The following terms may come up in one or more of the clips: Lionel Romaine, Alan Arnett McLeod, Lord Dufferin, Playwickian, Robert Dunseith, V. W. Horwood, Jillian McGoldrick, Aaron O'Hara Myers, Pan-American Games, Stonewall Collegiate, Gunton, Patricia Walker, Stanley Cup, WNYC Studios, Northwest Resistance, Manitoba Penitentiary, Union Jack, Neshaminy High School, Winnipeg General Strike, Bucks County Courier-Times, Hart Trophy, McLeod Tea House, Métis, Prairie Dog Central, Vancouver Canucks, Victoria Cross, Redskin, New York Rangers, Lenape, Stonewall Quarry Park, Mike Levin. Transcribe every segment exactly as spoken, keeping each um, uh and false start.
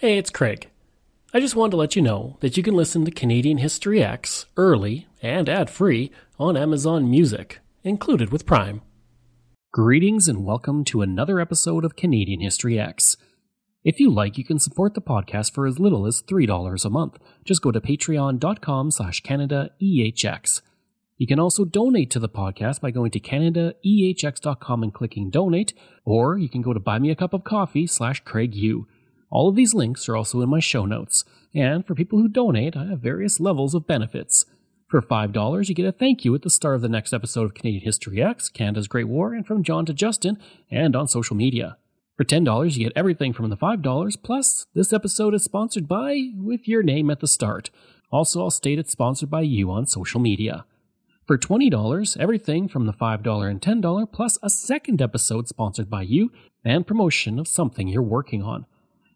Hey, it's Craig. I just wanted to let you know that you can listen to Canadian History X early and ad-free on Amazon Music, included with Prime. Greetings and welcome to another episode of Canadian History X. If you like, you can support the podcast for as little as three dollars a month. Just go to patreon.com slash CanadaEHX. You can also donate to the podcast by going to Canada E H X dot com and clicking donate, or you can go to buymeacupofcoffee slash Craig U. All of these links are also in my show notes, and for people who donate, I have various levels of benefits. For five dollars, you get a thank you at the start of the next episode of Canadian History X, Canada's Great War, and From John to Justin, and on social media. For ten dollars, you get everything from the five dollars, plus this episode is sponsored by, with your name at the start. Also, I'll state it's sponsored by you on social media. For twenty dollars, everything from the five dollars and ten dollars, plus a second episode sponsored by you, and promotion of something you're working on.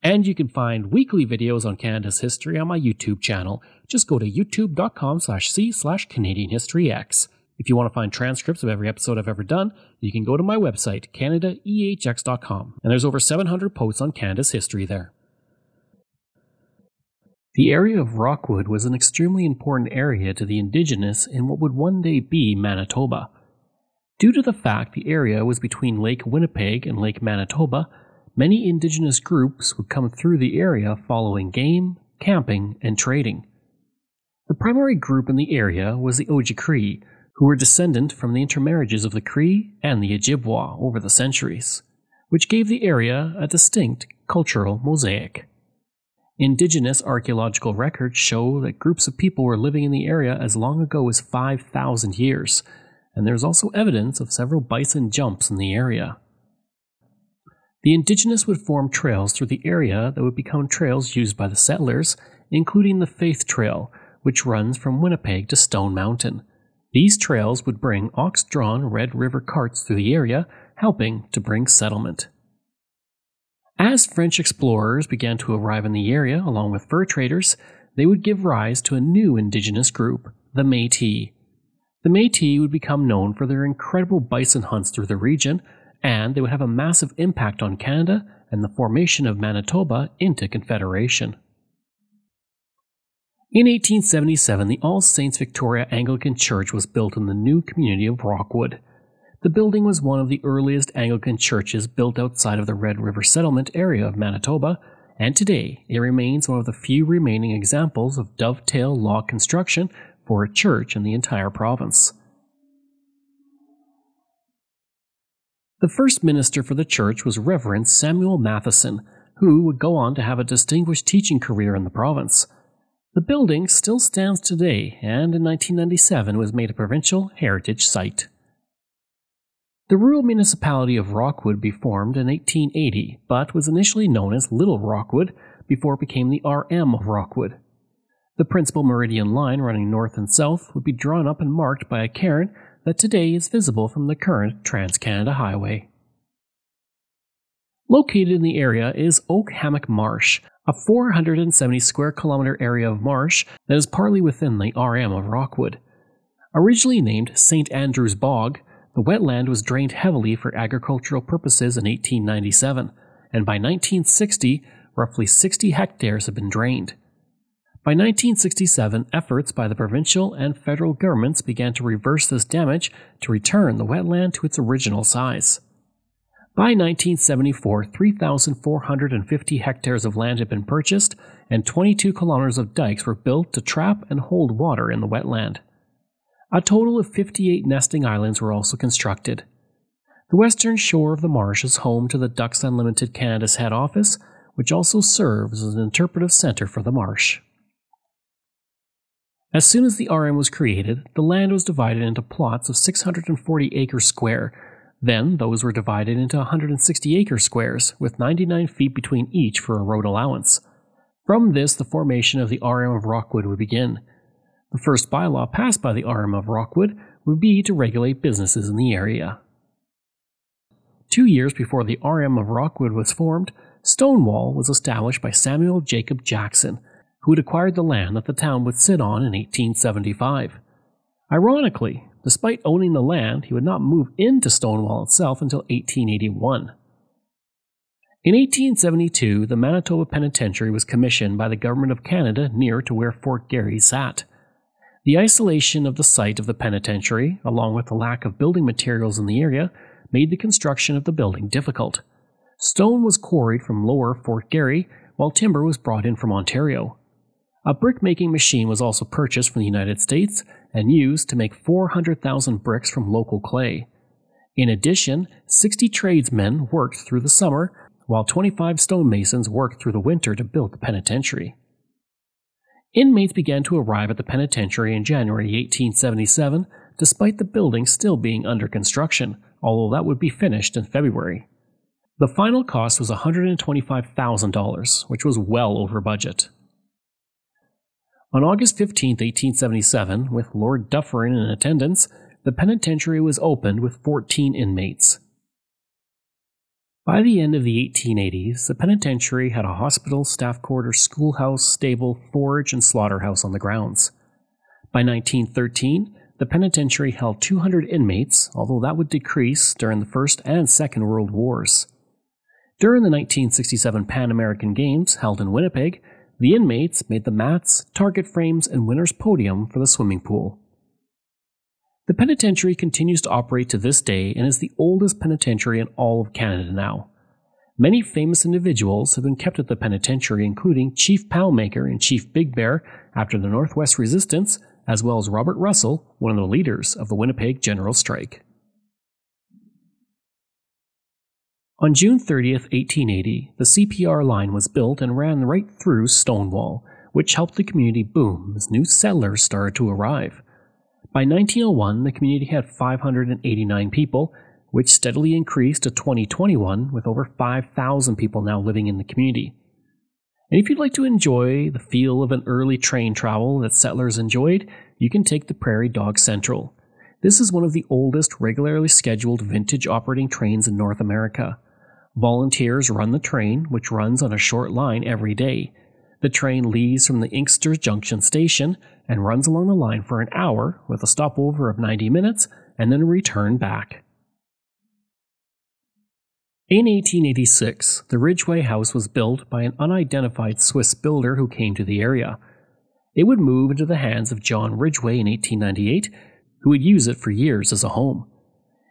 And you can find weekly videos on Canada's history on my YouTube channel. Just go to youtube.com slash c slash Canadian History X. If you want to find transcripts of every episode I've ever done, you can go to my website, Canada E H X dot com, and there's over seven hundred posts on Canada's history there. The area of Rockwood was an extremely important area to the Indigenous in what would one day be Manitoba. Due to the fact the area was between Lake Winnipeg and Lake Manitoba, many Indigenous groups would come through the area following game, camping, and trading. The primary group in the area was the Oji Cree, who were descendant from the intermarriages of the Cree and the Ojibwa over the centuries, which gave the area a distinct cultural mosaic. Indigenous archaeological records show that groups of people were living in the area as long ago as five thousand years, and there's also evidence of several bison jumps in the area. The Indigenous would form trails through the area that would become trails used by the settlers, including the Faith Trail, which runs from Winnipeg to Stone Mountain. These trails would bring ox-drawn Red River carts through the area, helping to bring settlement. As French explorers began to arrive in the area along with fur traders, they would give rise to a new Indigenous group, the Métis. The Métis would become known for their incredible bison hunts through the region, and they would have a massive impact on Canada and the formation of Manitoba into Confederation. In eighteen seventy-seven, the All Saints Victoria Anglican Church was built in the new community of Rockwood. The building was one of the earliest Anglican churches built outside of the Red River settlement area of Manitoba, and today it remains one of the few remaining examples of dovetail log construction for a church in the entire province. The first minister for the church was Reverend Samuel Matheson, who would go on to have a distinguished teaching career in the province. The building still stands today, and in nineteen ninety-seven was made a provincial heritage site. The rural municipality of Rockwood would be formed in eighteen eighty, but was initially known as Little Rockwood before it became the R M of Rockwood. The principal meridian line running north and south would be drawn up and marked by a cairn that today is visible from the current Trans-Canada Highway. Located in the area is Oak Hammock Marsh, a four hundred seventy square kilometer area of marsh that is partly within the R M of Rockwood. Originally named Saint Andrew's Bog, the wetland was drained heavily for agricultural purposes in eighteen ninety-seven, and by nineteen sixty, roughly sixty hectares had been drained. By nineteen sixty-seven, efforts by the provincial and federal governments began to reverse this damage to return the wetland to its original size. By nineteen seventy-four, three thousand four hundred fifty hectares of land had been purchased, and twenty-two kilometers of dikes were built to trap and hold water in the wetland. A total of fifty-eight nesting islands were also constructed. The western shore of the marsh is home to the Ducks Unlimited Canada's head office, which also serves as an interpretive centre for the marsh. As soon as the R M was created, the land was divided into plots of six hundred forty acre square. Then those were divided into one hundred sixty acre squares, with ninety-nine feet between each for a road allowance. From this, the formation of the R M of Rockwood would begin. The first bylaw passed by the Arm of Rockwood would be to regulate businesses in the area. Two years before the R M of Rockwood was formed, Stonewall was established by Samuel Jacob Jackson, who had acquired the land that the town would sit on in eighteen seventy-five. Ironically, despite owning the land, he would not move into Stonewall itself until eighteen eighty-one. In eighteen seventy-two, the Manitoba Penitentiary was commissioned by the Government of Canada near to where Fort Garry sat. The isolation of the site of the penitentiary, along with the lack of building materials in the area, made the construction of the building difficult. Stone was quarried from Lower Fort Garry, while timber was brought in from Ontario. A brick-making machine was also purchased from the United States and used to make four hundred thousand bricks from local clay. In addition, sixty tradesmen worked through the summer, while twenty-five stonemasons worked through the winter to build the penitentiary. Inmates began to arrive at the penitentiary in January eighteen seventy-seven, despite the building still being under construction, although that would be finished in February. The final cost was one hundred twenty-five thousand dollars, which was well over budget. On August fifteenth, eighteen seventy-seven, with Lord Dufferin in attendance, the penitentiary was opened with fourteen inmates. By the end of the eighteen eighties, the penitentiary had a hospital, staff quarters, schoolhouse, stable, forge, and slaughterhouse on the grounds. By nineteen thirteen, the penitentiary held two hundred inmates, although that would decrease during the First and Second World Wars. During the nineteen sixty-seven Pan-American Games held in Winnipeg, the inmates made the mats, target frames, and winner's podium for the swimming pool. The penitentiary continues to operate to this day and is the oldest penitentiary in all of Canada now. Many famous individuals have been kept at the penitentiary, including Chief Powmaker and Chief Big Bear after the Northwest Resistance, as well as Robert Russell, one of the leaders of the Winnipeg General Strike. On June thirtieth, eighteen eighty, the C P R line was built and ran right through Stonewall, which helped the community boom as new settlers started to arrive. By nineteen oh one, the community had five hundred eighty-nine people, which steadily increased to twenty twenty-one, with over five thousand people now living in the community. And if you'd like to enjoy the feel of an early train travel that settlers enjoyed, you can take the Prairie Dog Central. This is one of the oldest regularly scheduled vintage operating trains in North America. Volunteers run the train, which runs on a short line every day. The train leaves from the Inkster Junction station and runs along the line for an hour with a stopover of ninety minutes and then a return back. In eighteen eighty-six, the Ridgway house was built by an unidentified Swiss builder who came to the area. It would move into the hands of John Ridgway in eighteen ninety-eight, who would use it for years as a home.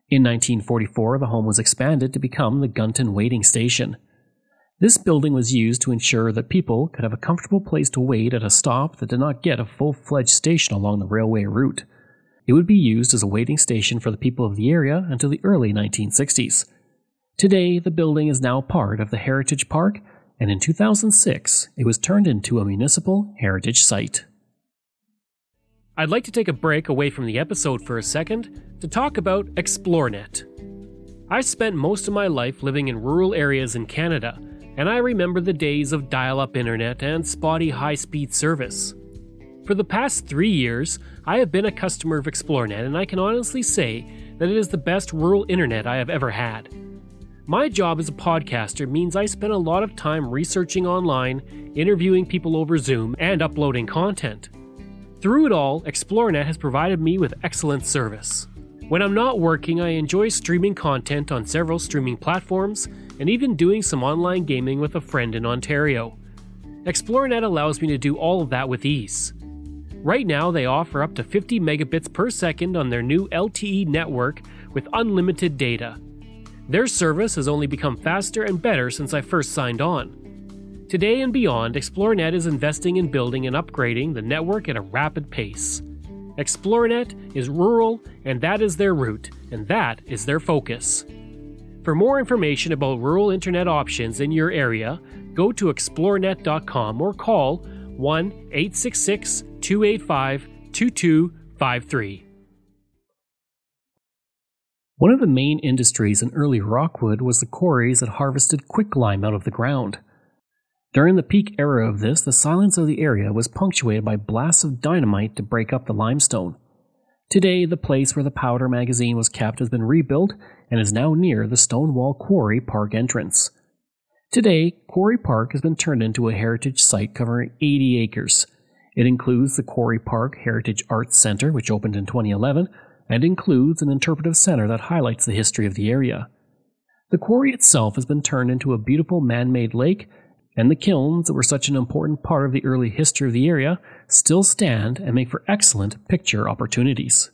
In nineteen forty-four, the home was expanded to become the Gunton Waiting Station. This building was used to ensure that people could have a comfortable place to wait at a stop that did not get a full-fledged station along the railway route. It would be used as a waiting station for the people of the area until the early nineteen sixties. Today, the building is now part of the Heritage Park, and in two thousand six, it was turned into a municipal heritage site. I'd like to take a break away from the episode for a second to talk about ExplorerNet. I spent most of my life living in rural areas in Canada, and I remember the days of dial-up internet and spotty high-speed service. For the past three years, I have been a customer of ExplorerNet, and I can honestly say that it is the best rural internet I have ever had. My job as a podcaster means I spend a lot of time researching online, interviewing people over Zoom, and uploading content. Through it all, ExplorerNet has provided me with excellent service. When I'm not working, I enjoy streaming content on several streaming platforms and even doing some online gaming with a friend in Ontario. ExplorerNet allows me to do all of that with ease. Right now, they offer up to fifty megabits per second on their new L T E network with unlimited data. Their service has only become faster and better since I first signed on. Today and beyond, ExplorerNet is investing in building and upgrading the network at a rapid pace. ExplorerNet is rural, and that is their route, and that is their focus. For more information about rural internet options in your area, go to explore net dot com or call one eight six six, two eight five, two two five three. One of the main industries in early Rockwood was the quarries that harvested quicklime out of the ground. During the peak era of this, the silence of the area was punctuated by blasts of dynamite to break up the limestone. Today, the place where the powder magazine was kept has been rebuilt and is now near the Stonewall Quarry Park entrance. Today, Quarry Park has been turned into a heritage site covering eighty acres. It includes the Quarry Park Heritage Arts Center, which opened in twenty eleven, and includes an interpretive center that highlights the history of the area. The quarry itself has been turned into a beautiful man-made lake, and the kilns that were such an important part of the early history of the area still stand and make for excellent picture opportunities.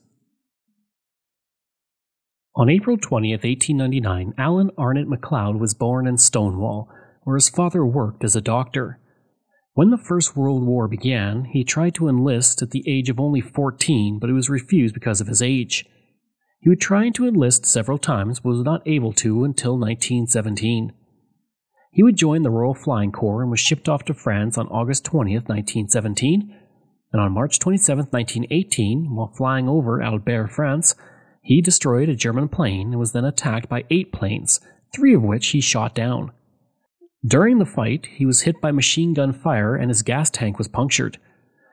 On April twentieth, eighteen ninety-nine, Alan Arnett McLeod was born in Stonewall, where his father worked as a doctor. When the First World War began, he tried to enlist at the age of only fourteen, but he was refused because of his age. He would try to enlist several times, but was not able to until nineteen seventeen. He would join the Royal Flying Corps and was shipped off to France on August twentieth, nineteen seventeen, and on March twenty-seventh, nineteen eighteen, while flying over Albert, France, he destroyed a German plane and was then attacked by eight planes, three of which he shot down. During the fight, he was hit by machine gun fire and his gas tank was punctured.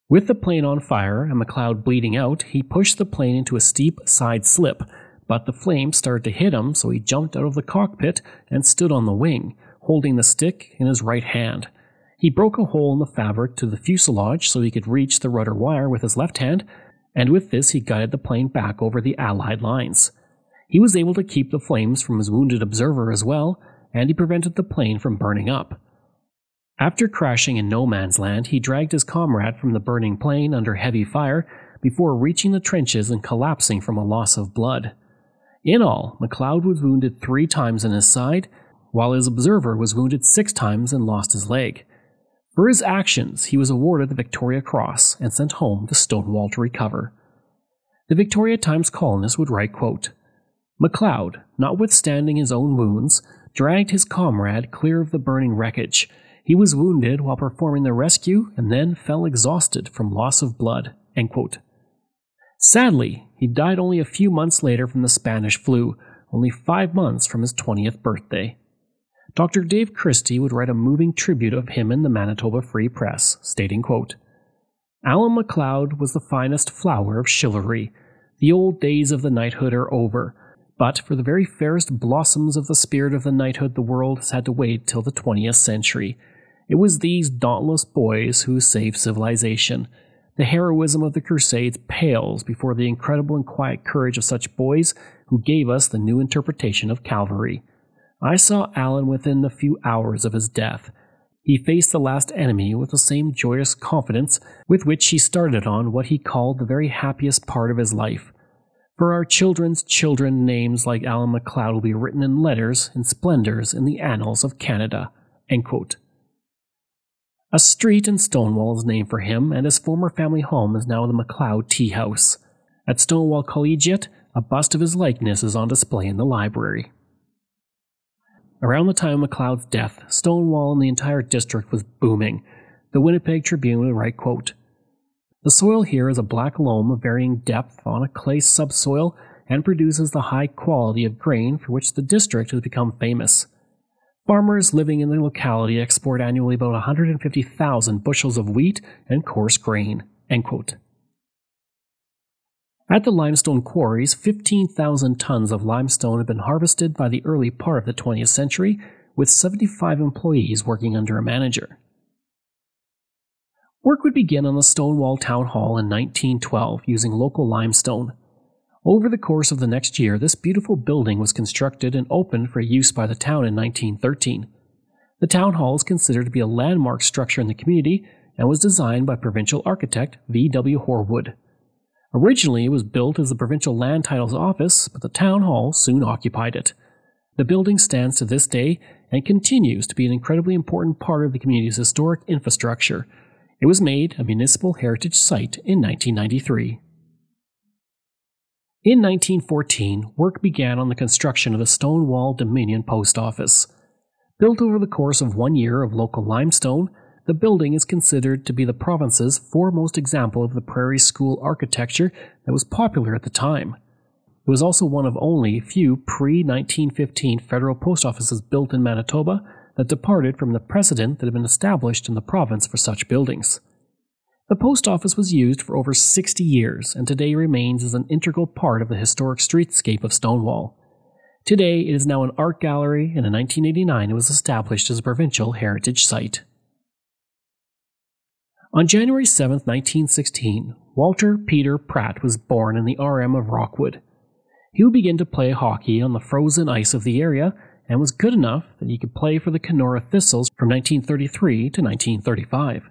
With the plane on fire and McLeod bleeding out, he pushed the plane into a steep side slip, but the flames started to hit him, so he jumped out of the cockpit and stood on the wing, holding the stick in his right hand. He broke a hole in the fabric to the fuselage so he could reach the rudder wire with his left hand, and with this he guided the plane back over the Allied lines. He was able to keep the flames from his wounded observer as well, and he prevented the plane from burning up. After crashing in no man's land, he dragged his comrade from the burning plane under heavy fire before reaching the trenches and collapsing from a loss of blood. In all, McLeod was wounded three times in his side, while his observer was wounded six times and lost his leg. For his actions, he was awarded the Victoria Cross and sent home to Stonewall to recover. The Victoria Times columnist would write, quote, "McLeod, notwithstanding his own wounds, dragged his comrade clear of the burning wreckage. He was wounded while performing the rescue and then fell exhausted from loss of blood." End quote. Sadly, he died only a few months later from the Spanish flu, only five months from his twentieth birthday. Doctor Dave Christie would write a moving tribute of him in the Manitoba Free Press, stating, quote, "Alan McLeod was the finest flower of chivalry. The old days of the knighthood are over, but for the very fairest blossoms of the spirit of the knighthood the world has had to wait till the twentieth century. It was these dauntless boys who saved civilization. The heroism of the Crusades pales before the incredible and quiet courage of such boys who gave us the new interpretation of Calvary. I saw Alan within a few hours of his death. He faced the last enemy with the same joyous confidence with which he started on what he called the very happiest part of his life. For our children's children, names like Alan McLeod will be written in letters and splendors in the annals of Canada." End quote. A street in Stonewall is named for him, and his former family home is now the McLeod Tea House. At Stonewall Collegiate, a bust of his likeness is on display in the library. Around the time of McLeod's death, Stonewall and the entire district was booming. The Winnipeg Tribune would write, quote, "The soil here is a black loam of varying depth on a clay subsoil and produces the high quality of grain for which the district has become famous. Farmers living in the locality export annually about one hundred fifty thousand bushels of wheat and coarse grain." End quote. At the limestone quarries, fifteen thousand tons of limestone had been harvested by the early part of the twentieth century, with seventy-five employees working under a manager. Work would begin on the Stonewall Town Hall in nineteen twelve using local limestone. Over the course of the next year, this beautiful building was constructed and opened for use by the town in nineteen thirteen. The town hall is considered to be a landmark structure in the community and was designed by provincial architect V W Horwood. Originally, it was built as the provincial land title's office, but the town hall soon occupied it. The building stands to this day and continues to be an incredibly important part of the community's historic infrastructure. It was made a municipal heritage site in nineteen ninety-three. In nineteen fourteen, work began on the construction of the Stonewall Dominion Post Office. Built over the course of one year of local limestone, the building is considered to be the province's foremost example of the prairie school architecture that was popular at the time. It was also one of only a few pre nineteen fifteen federal post offices built in Manitoba that departed from the precedent that had been established in the province for such buildings. The post office was used for over sixty years and today remains as an integral part of the historic streetscape of Stonewall. Today, it is now an art gallery, and in nineteen eighty-nine it was established as a provincial heritage site. On January seventh, nineteen sixteen, Walter Peter Pratt was born in the R M of Rockwood. He would begin to play hockey on the frozen ice of the area and was good enough that he could play for the Kenora Thistles from nineteen thirty-three to nineteen thirty-five.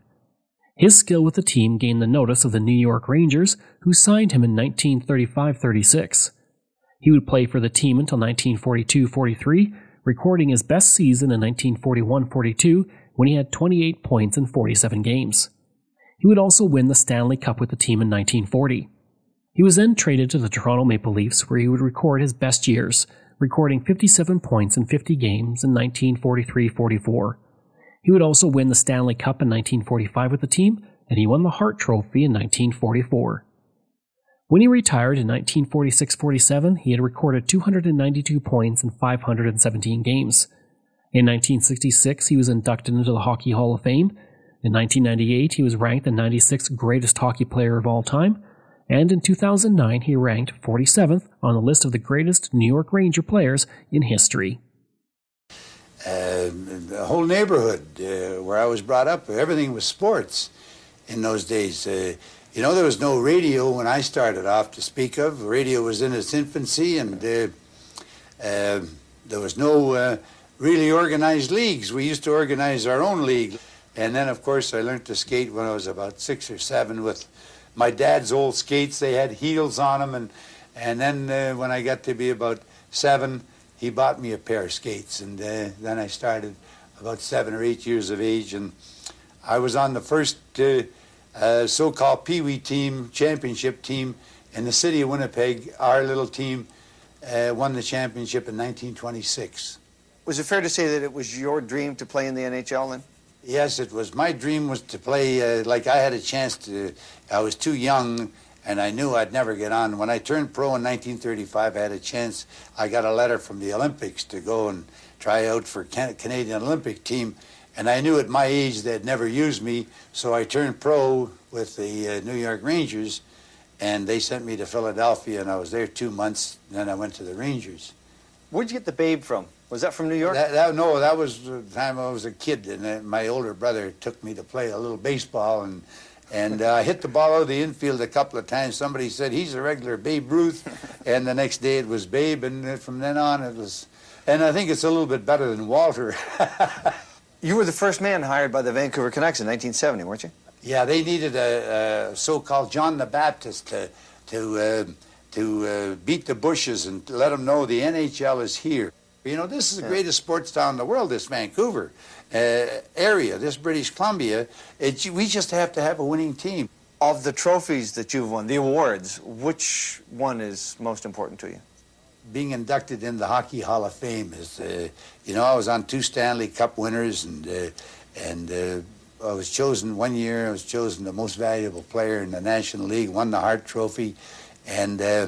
His skill with the team gained the notice of the New York Rangers, who signed him in nineteen thirty-five thirty-six. He would play for the team until nineteen forty-two forty-three, recording his best season in nineteen forty-one forty-two when he had twenty-eight points in forty-seven games. He would also win the Stanley Cup with the team in nineteen forty. He was then traded to the Toronto Maple Leafs, where he would record his best years, recording fifty-seven points in fifty games in nineteen forty-three forty-four. He would also win the Stanley Cup in nineteen forty-five with the team, and he won the Hart Trophy in nineteen forty-four. When he retired in nineteen forty-six forty-seven, he had recorded two hundred ninety-two points in five hundred seventeen games. In nineteen sixty-six, he was inducted into the Hockey Hall of Fame. In nineteen ninety-eight, he was ranked the ninety-sixth greatest hockey player of all time. And in two thousand nine, he ranked forty-seventh on the list of the greatest New York Ranger players in history. Uh, the whole neighborhood uh, where I was brought up, everything was sports in those days. Uh, you know, there was no radio when I started off to speak of. Radio was in its infancy, and uh, uh, there was no uh, really organized leagues. We used to organize our own league. And then, of course, I learned to skate when I was about six or seven with my dad's old skates. They had heels on them, and and then uh, when I got to be about seven, he bought me a pair of skates, and uh, then I started about seven or eight years of age, and I was on the first uh, uh, so-called peewee team, championship team in the city of Winnipeg. Our little team uh, won the championship in nineteen twenty-six. Was it fair to say that it was your dream to play in the N H L then? Yes, it was. My dream was to play, uh, like I had a chance to, I was too young, and I knew I'd never get on. When I turned pro in nineteen thirty-five, I had a chance. I got a letter from the Olympics to go and try out for Can- Canadian Olympic team, and I knew at my age they'd never use me, so I turned pro with the uh, New York Rangers, and they sent me to Philadelphia, and I was there two months, and then I went to the Rangers. Where'd you get the babe from? Was that from New York? That, that, no, that was the time I was a kid, and my older brother took me to play a little baseball, and and I uh, hit the ball out of the infield a couple of times. Somebody said, he's a regular Babe Ruth, and the next day it was Babe, and from then on it was... And I think it's a little bit better than Walter. You were the first man hired by the Vancouver Canucks in nineteen seventy, weren't you? Yeah, they needed a, a so-called John the Baptist to... to uh, to uh, beat the bushes and to let them know the N H L is here. You know, this is the yeah. greatest sports town in the world, this Vancouver uh, area, this British Columbia. It, we just have to have a winning team. Of the trophies that you've won, the awards, which one is most important to you? Being inducted in the Hockey Hall of Fame is, uh, you know, I was on two Stanley Cup winners, and uh, and uh, I was chosen one year, I was chosen the most valuable player in the National League, won the Hart Trophy. And uh,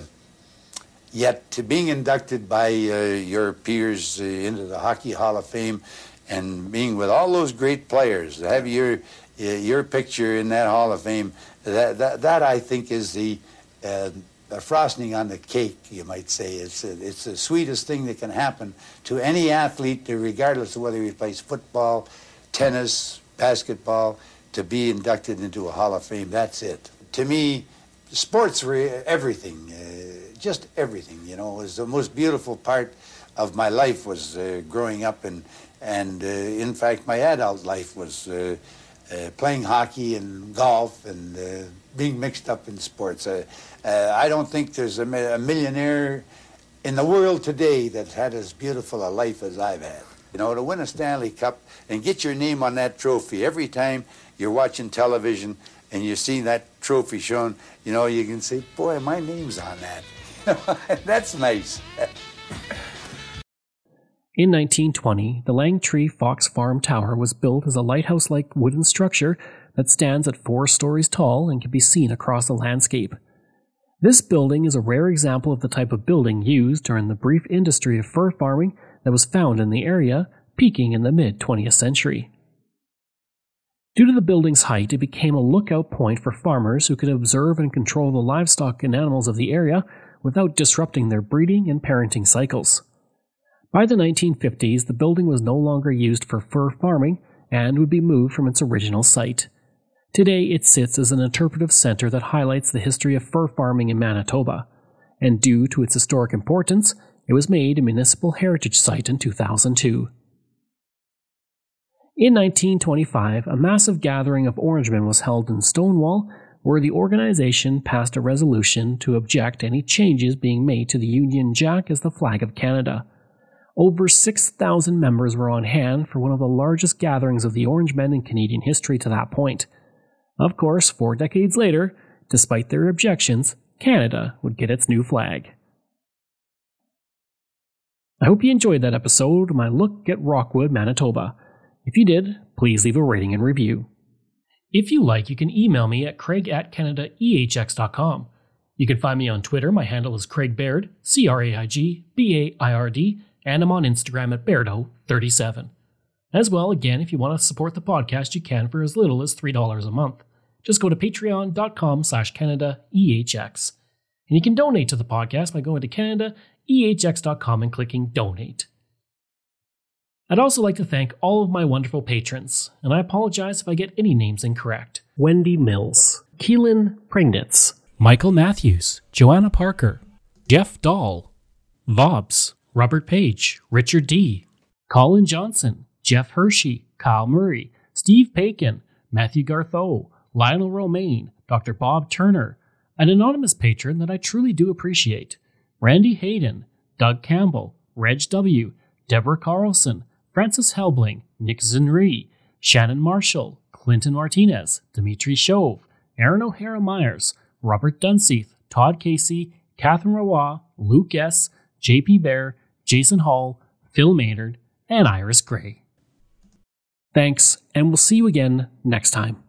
yet, to being inducted by uh, your peers uh, into the Hockey Hall of Fame, and being with all those great players, have your uh, your picture in that Hall of Fame. That that, that I think is the uh, frosting on the cake, you might say. It's a, it's the sweetest thing that can happen to any athlete, regardless of whether he plays football, tennis, basketball. To be inducted into a Hall of Fame, that's it. To me, sports were everything, uh, just everything, you know. It was the most beautiful part of my life was uh, growing up, and, and uh, in fact, my adult life was uh, uh, playing hockey and golf and uh, being mixed up in sports. Uh, uh, I don't think there's a, a millionaire in the world today that had as beautiful a life as I've had. You know, to win a Stanley Cup and get your name on that trophy every time you're watching television, and you see that trophy shown, you know, you can say, boy, my name's on that. That's nice. In nineteen twenty, the Langtree Fox Farm Tower was built as a lighthouse-like wooden structure that stands at four stories tall and can be seen across the landscape. This building is a rare example of the type of building used during the brief industry of fur farming that was found in the area, peaking in the mid-twentieth century. Due to the building's height, it became a lookout point for farmers who could observe and control the livestock and animals of the area without disrupting their breeding and parenting cycles. By the nineteen fifties, the building was no longer used for fur farming and would be moved from its original site. Today, it sits as an interpretive center that highlights the history of fur farming in Manitoba, and due to its historic importance, it was made a municipal heritage site in two thousand two. In nineteen twenty-five, a massive gathering of Orangemen was held in Stonewall, where the organization passed a resolution to object any changes being made to the Union Jack as the flag of Canada. Over six thousand members were on hand for one of the largest gatherings of the Orangemen in Canadian history to that point. Of course, four decades later, despite their objections, Canada would get its new flag. I hope you enjoyed that episode of my look at Rockwood, Manitoba. If you did, please leave a rating and review. If you like, you can email me at craig at canadaehx.com. You can find me on Twitter. My handle is Craig Baird, C R A I G B A I R D, and I'm on Instagram at Bairdo thirty-seven. As well, again, if you want to support the podcast, you can for as little as three dollars a month. Just go to patreon.com slash CanadaEHX. And you can donate to the podcast by going to canadaehx dot com and clicking Donate. I'd also like to thank all of my wonderful patrons, and I apologize if I get any names incorrect. Wendy Mills, Keelan Pringnitz, Michael Matthews, Joanna Parker, Jeff Dahl, Vobs, Robert Page, Richard D., Colin Johnson, Jeff Hershey, Kyle Murray, Steve Pakin, Matthew Gartho, Lionel Romaine, Doctor Bob Turner, an anonymous patron that I truly do appreciate, Randy Hayden, Doug Campbell, Reg W., Deborah Carlson, Francis Helbling, Nick Zinri, Shannon Marshall, Clinton Martinez, Dimitri Chauve, Aaron O'Hara Myers, Robert Dunseith, Todd Casey, Catherine Roy, Luke S., J P Bear, Jason Hall, Phil Maynard, and Iris Gray. Thanks, and we'll see you again next time.